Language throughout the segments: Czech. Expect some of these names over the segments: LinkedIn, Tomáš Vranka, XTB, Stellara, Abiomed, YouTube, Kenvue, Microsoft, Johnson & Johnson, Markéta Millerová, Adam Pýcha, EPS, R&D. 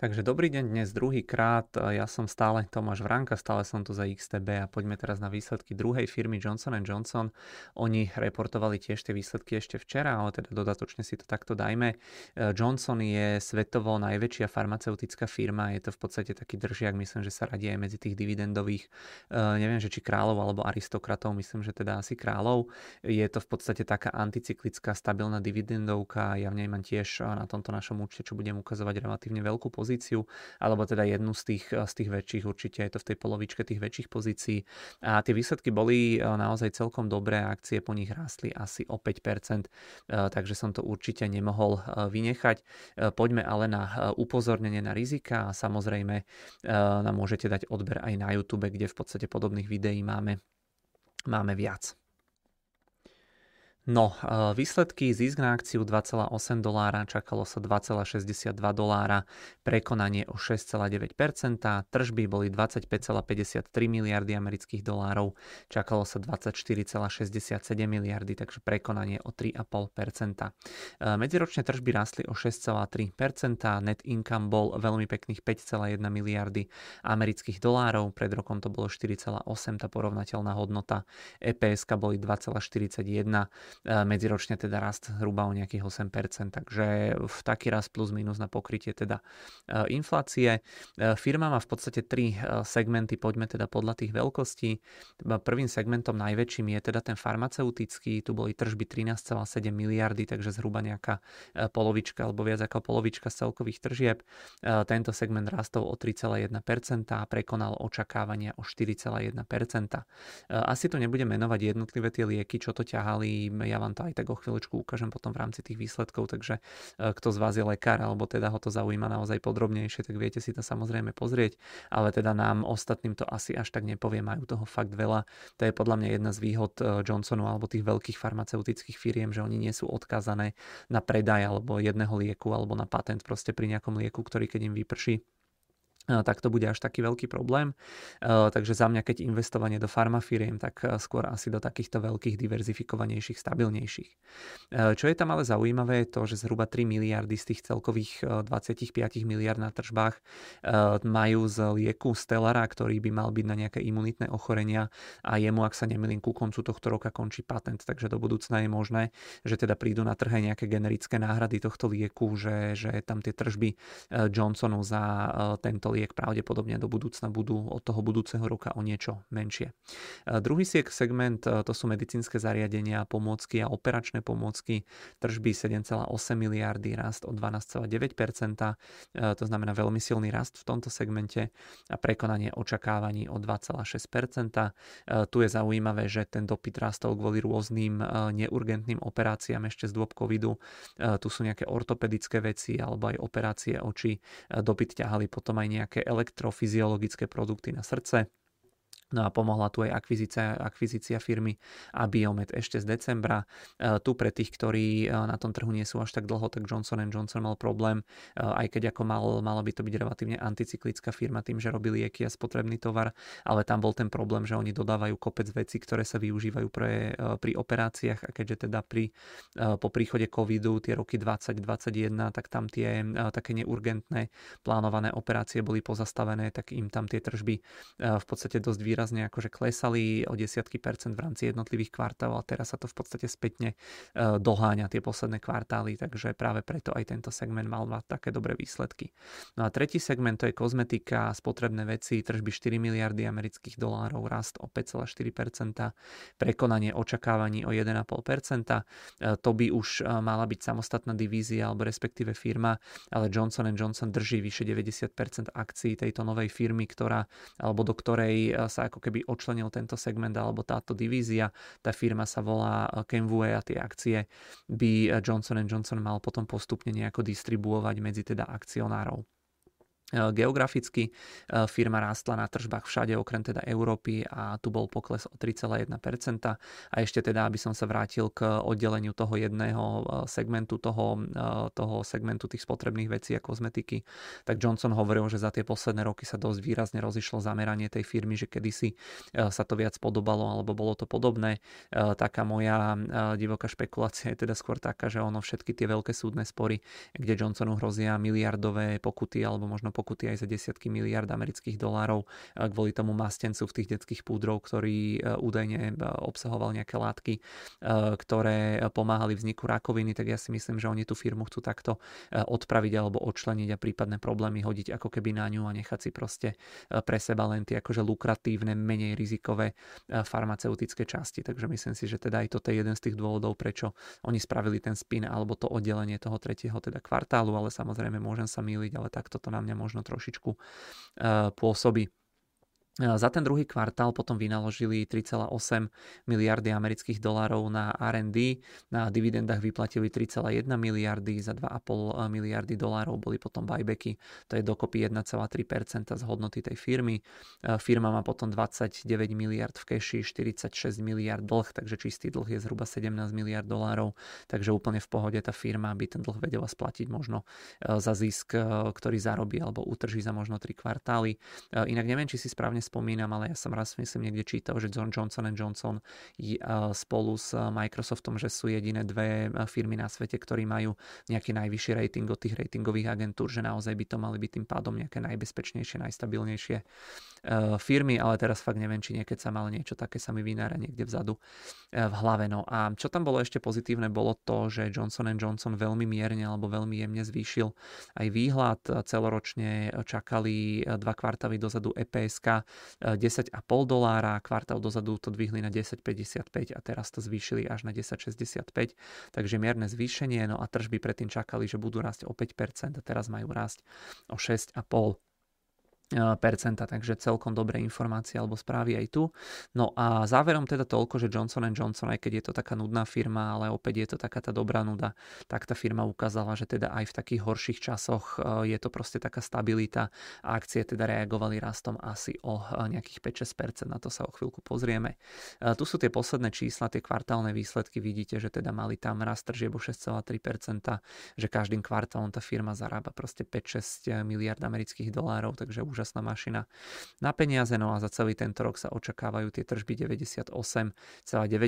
Takže dobrý deň, dnes druhýkrát, ja som stále Tomáš Vranka, stále som tu za XTB a poďme teraz na výsledky druhej firmy Johnson & Johnson. Oni reportovali tiež tie výsledky ešte včera, ale teda dodatočne si to takto dajme. Johnson je svetovo najväčšia farmaceutická firma, je to v podstate taký držiak, myslím, že sa radí aj medzi tých dividendových, neviem, že či kráľov alebo aristokratov, myslím, že teda asi kráľov. Je to v podstate taká anticyklická, stabilná dividendovka, ja v nej mám tiež na tomto našom účte, čo budem ukazovať relatívne veľkú pozíciu, alebo teda jednu z tých väčších, určite je to v tej polovičke tých väčších pozícií. A tie výsledky boli naozaj celkom dobré, akcie po nich rástli asi o 5%, takže som to určite nemohol vynechať. Poďme ale na upozornenie na rizika a samozrejme nám môžete dať odber aj na YouTube, kde v podstate podobných videí máme viac. No, výsledky, zisk na akciu $2,8, čakalo sa $2,62, prekonanie o 6,9%, tržby boli 25,53 miliardy amerických dolárov, čakalo sa 24,67 miliardy, takže prekonanie o 3,5%. Medziročne tržby rastli o 6,3%, net income bol veľmi pekných 5,1 miliardy amerických dolárov, pred rokom to bolo 4,8, tá porovnateľná hodnota, EPS-ka boli 2,41, medziročne teda rast hruba o nejakých 8%, takže v taký rast plus minus na pokrytie teda inflácie. Firma má v podstate tri segmenty, poďme teda podľa tých veľkostí. Prvým segmentom najväčším je teda ten farmaceutický, tu boli tržby 13,7 miliardy, takže zhruba nejaká polovička alebo viac ako polovička z celkových tržieb. Tento segment rastol o 3,1% a prekonal očakávania o 4,1%. Asi tu nebudem menovať jednotlivé tie lieky, čo to ťahali, ja vám to aj tak o chvíľočku ukážem potom v rámci tých výsledkov, takže kto z vás je lekár, alebo teda ho to zaujíma naozaj podrobnejšie, tak viete si to samozrejme pozrieť, ale teda nám ostatným to asi až tak nepovie, majú toho fakt veľa. To je podľa mňa jedna z výhod Johnsonu alebo tých veľkých farmaceutických firiem, že oni nie sú odkázané na predaj alebo jedného lieku alebo na patent proste pri nejakom lieku, ktorý keď im vyprší, tak to bude až taký veľký problém. Takže za mňa, keď investovanie do farmafiriem, tak skôr asi do takýchto veľkých, diverzifikovanejších, stabilnejších. Čo je tam ale zaujímavé, je to, že zhruba 3 miliardy z tých celkových 25 miliard na tržbách majú z lieku Stellara, ktorý by mal byť na nejaké imunitné ochorenia a jemu, ak sa nemýlim, ku koncu tohto roka končí patent, takže do budúcna je možné, že teda prídu na trhe nejaké generické náhrady tohto lieku, že tam tie tržby Johnsonov za tento liek pravdepodobne do budúcna budú od toho budúceho roka o niečo menšie. Druhý segment, to sú medicínske zariadenia, pomôcky a operačné pomôcky, tržby 7,8 miliardy, rast o 12,9%, to znamená veľmi silný rast v tomto segmente a prekonanie očakávaní o 2,6%. Tu je zaujímavé, že ten dopyt rastol kvôli rôznym neurgentným operáciám ešte z dôb covidu. Tu sú nejaké ortopedické veci alebo aj operácie očí. Dopyt ťahali potom aj nejaké elektrofyziologické produkty na srdce. No a pomohla tu aj akvizícia firmy Abiomed ešte z decembra. Tu pre tých, ktorí na tom trhu nie sú až tak dlho, tak Johnson & Johnson mal problém, aj keď ako mala by to byť relatívne anticyklická firma tým, že robí lieky a spotrebný tovar, ale tam bol ten problém, že oni dodávajú kopec vecí, ktoré sa využívajú pri operáciách a keďže teda po príchode covidu tie roky 2021, tak tam tie také neurgentné plánované operácie boli pozastavené, tak im tam tie tržby v podstate dosť výrazné akože klesali o 10% v rámci jednotlivých kvartálov a teraz sa to v podstate spätne doháňa tie posledné kvartály, takže práve preto aj tento segment mal mať také dobré výsledky. No a tretí segment, to je kozmetika, spotrebné veci, tržby 4 miliardy amerických dolárov, rast o 5,4%, prekonanie očakávaní o 1,5%, to by už mala byť samostatná divízia alebo respektíve firma, ale Johnson & Johnson drží vyše 90% akcií tejto novej firmy, do ktorej sa ako keby odčlenil tento segment alebo táto divízia. Tá firma sa volá Kenvue a tie akcie by Johnson & Johnson mal potom postupne nejako distribuovať medzi teda akcionárov. Geograficky firma rástla na tržbách všade okrem teda Európy a tu bol pokles o 3,1%. A ešte teda, aby som sa vrátil k oddeleniu toho jedného segmentu, toho segmentu tých spotrebných vecí a kozmetiky, tak Johnson hovoril, že za tie posledné roky sa dosť výrazne rozišlo zameranie tej firmy, že kedysi sa to viac podobalo alebo bolo to podobné. Taká moja divoká špekulácia je teda skôr taká, že ono všetky tie veľké súdne spory, kde Johnsonu hrozia miliardové pokuty alebo možno pokuty aj za desiatky miliard amerických dolárov kvôli tomu mastencu v tých detských púdrov, ktorý údajne obsahoval nejaké látky, ktoré pomáhali vzniku rakoviny, tak ja si myslím, že oni tú firmu chcú takto odpraviť alebo odčleniť a prípadné problémy hodiť ako keby na ňu a nechať si proste pre seba len tie akože lukratívne, menej rizikové farmaceutické časti. Takže myslím si, že teda aj toto je jeden z tých dôvodov, prečo oni spravili ten spin alebo to oddelenie toho tretieho teda kvartálu, ale samozrejme môžem sa mýliť, ale takto to na mňa možno trošičku pôsobí. Za ten druhý kvartál potom vynaložili 3,8 miliardy amerických dolárov na R&D, na dividendách vyplatili 3,1 miliardy, za 2,5 miliardy dolárov boli potom buybacky, to je dokopy 1,3% z hodnoty tej firmy. Firma má potom 29 miliard v keši, 46 miliard dlh, takže čistý dlh je zhruba 17 miliard dolárov, takže úplne v pohode tá firma by ten dlh vedela splatiť možno za zisk, ktorý zarobí alebo utrží za možno 3 kvartály. Inak neviem, či si správne spomínam, ale ja som raz myslím niekde čítal, že Johnson & Johnson spolu s Microsoftom, že sú jediné dve firmy na svete, ktorí majú nejaký najvyšší rating od tých ratingových agentúr, že naozaj by to mali byť tým pádom nejaké najbezpečnejšie, najstabilnejšie firmy, ale teraz fakt neviem, či niekedy sa mal niečo také sa mi vynára niekde vzadu v hlave. No a čo tam bolo ešte pozitívne, bolo to, že Johnson & Johnson veľmi mierne alebo veľmi jemne zvýšil aj výhľad. Celoročne čakali 2 kvartály dozadu EPS-ka 10,5 dolára, kvartál dozadu to dvihli na 10,55 a teraz to zvýšili až na 10,65, takže mierne zvýšenie. No a tržby predtým čakali, že budú rásť o 5% a teraz majú rásť o 6,5%, takže celkom dobré informácie alebo správy aj tu. No a záverom teda toľko, že Johnson & Johnson, aj keď je to taká nudná firma, ale opäť je to taká tá dobrá nuda, tak tá firma ukázala, že teda aj v takých horších časoch je to proste taká stabilita a akcie teda reagovali rastom asi o nejakých 5-6%, na to sa o chvíľku pozrieme. Tu sú tie posledné čísla, tie kvartálne výsledky, vidíte, že teda mali tam rast tržieb o 6,3%, že každým kvartálom tá firma zarába proste 5-6 miliard amerických dolárov, takže už úžasná mašina na peniaze. No a za celý tento rok sa očakávajú tie tržby 98,9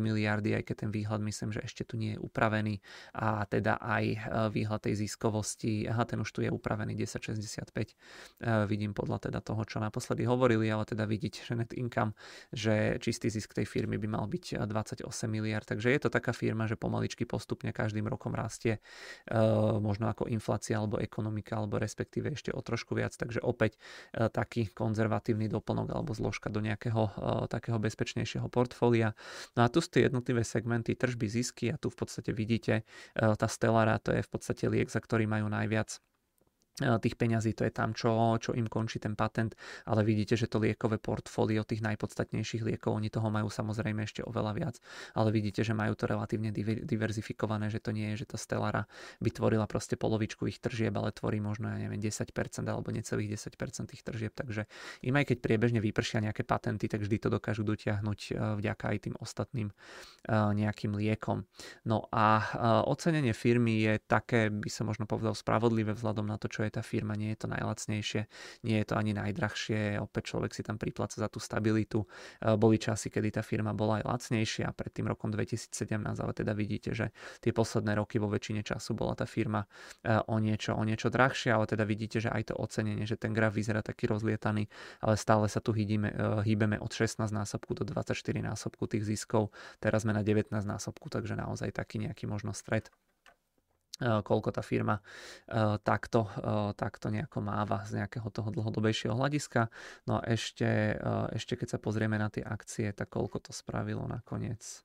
miliardy, aj keď ten výhľad myslím, že ešte tu nie je upravený, a teda aj výhľad tej ziskovosti, ten už tu je upravený 10,65, vidím podľa teda toho, čo naposledy hovorili, ale teda vidíte, že net income, že čistý zisk tej firmy by mal byť 28 miliard, takže je to taká firma, že pomaličky postupne každým rokom rastie, možno ako inflácia alebo ekonomika, alebo respektíve ešte o trošku viac, takže opäť taký konzervatívny doplnok alebo zložka do nejakého takého bezpečnejšieho portfólia. No a tu sú tie jednotlivé segmenty tržby, zisky a tu v podstate vidíte tá Stellara, to je v podstate liek, za ktorý majú najviac tých peňazí, to je tam, čo im končí ten patent, ale vidíte, že to liekové portfólio tých najpodstatnejších liekov, oni toho majú samozrejme ešte oveľa viac, ale vidíte, že majú to relatívne diverzifikované, že to nie je, že tá Stellara by tvorila proste polovičku ich tržieb, ale tvorí možno, ja neviem, 10% alebo necelých 10% tých tržieb, takže im aj keď priebežne vypršia nejaké patenty, tak vždy to dokážu dotiahnuť vďaka aj tým ostatným nejakým liekom. No a ocenenie firmy je také, by som možno povedal, spravodlivé vzhľadom na to, čo je tá firma, nie je to najlacnejšie, nie je to ani najdrahšie, opäť človek si tam pripláca za tú stabilitu. Boli časy, kedy tá firma bola aj lacnejšia pred tým rokom 2017, ale teda vidíte, že tie posledné roky vo väčšine času bola tá firma o niečo drahšia, ale teda vidíte, že aj to ocenenie, že ten graf vyzerá taký rozlietaný, ale stále sa tu hýbeme od 16-násobku do 24-násobku tých ziskov, teraz sme na 19-násobku, takže naozaj taký nejaký možno stred, koľko tá firma takto nejako máva z nejakého toho dlhodobejšieho hľadiska. No a ešte keď sa pozrieme na tie akcie, tak koľko to spravilo nakoniec.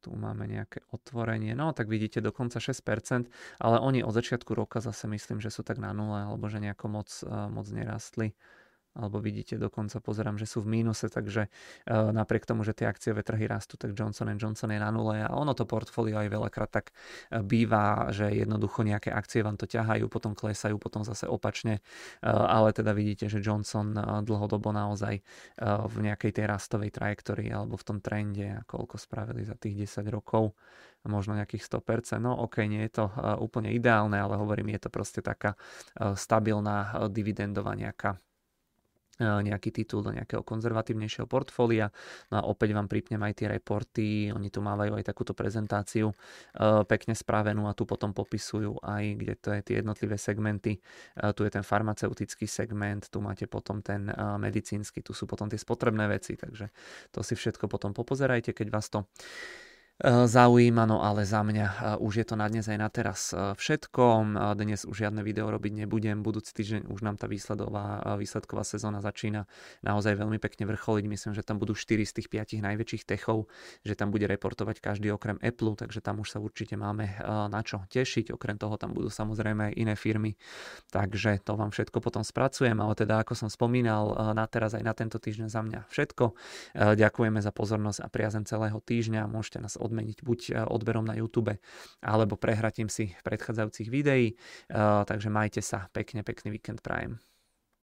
Tu máme nejaké otvorenie, no tak vidíte dokonca 6%, ale oni od začiatku roka zase myslím, že sú tak na nule, alebo že nejako moc nerastli. alebo vidíte, dokonca pozerám, že sú v mínuse, takže napriek tomu, že tie akciové trhy rastú, tak Johnson & Johnson je na nule a ono to portfólio aj veľakrát tak býva, že jednoducho nejaké akcie vám to ťahajú, potom klesajú, potom zase opačne, ale teda vidíte, že Johnson dlhodobo naozaj v nejakej tej rastovej trajektórii alebo v tom trende, a koľko spravili za tých 10 rokov, možno nejakých 100%. No ok, nie je to úplne ideálne, ale hovorím, je to proste taká stabilná dividendová nejaký titul do nejakého konzervatívnejšieho portfólia. No a opäť vám pripnem aj tie reporty, oni tu mávajú aj takúto prezentáciu pekne spravenú a tu potom popisujú aj, kde to je tie jednotlivé segmenty. Tu je ten farmaceutický segment, tu máte potom ten medicínsky, tu sú potom tie spotrebné veci, takže to si všetko potom popozerajte, keď vás to zaujíma. No ale za mňa už je to na dnes aj na teraz všetko. Dnes už žiadne video robiť nebudem, budúci týždeň už nám tá výsledková sezóna začína naozaj veľmi pekne vrcholiť, myslím, že tam budú 4 z tých 5 najväčších techov, že tam bude reportovať každý okrem Apple, takže tam už sa určite máme na čo tešiť, okrem toho tam budú samozrejme aj iné firmy, takže to vám všetko potom spracujem, ale teda ako som spomínal, na teraz aj na tento týždeň za mňa všetko, ďakujeme za pozornosť a priazeň celého týždňa, môžete nás odmeniť buď odberom na YouTube alebo prehratím si predchádzajúcich videí. Takže majte sa, pekne, pekný víkend prajem.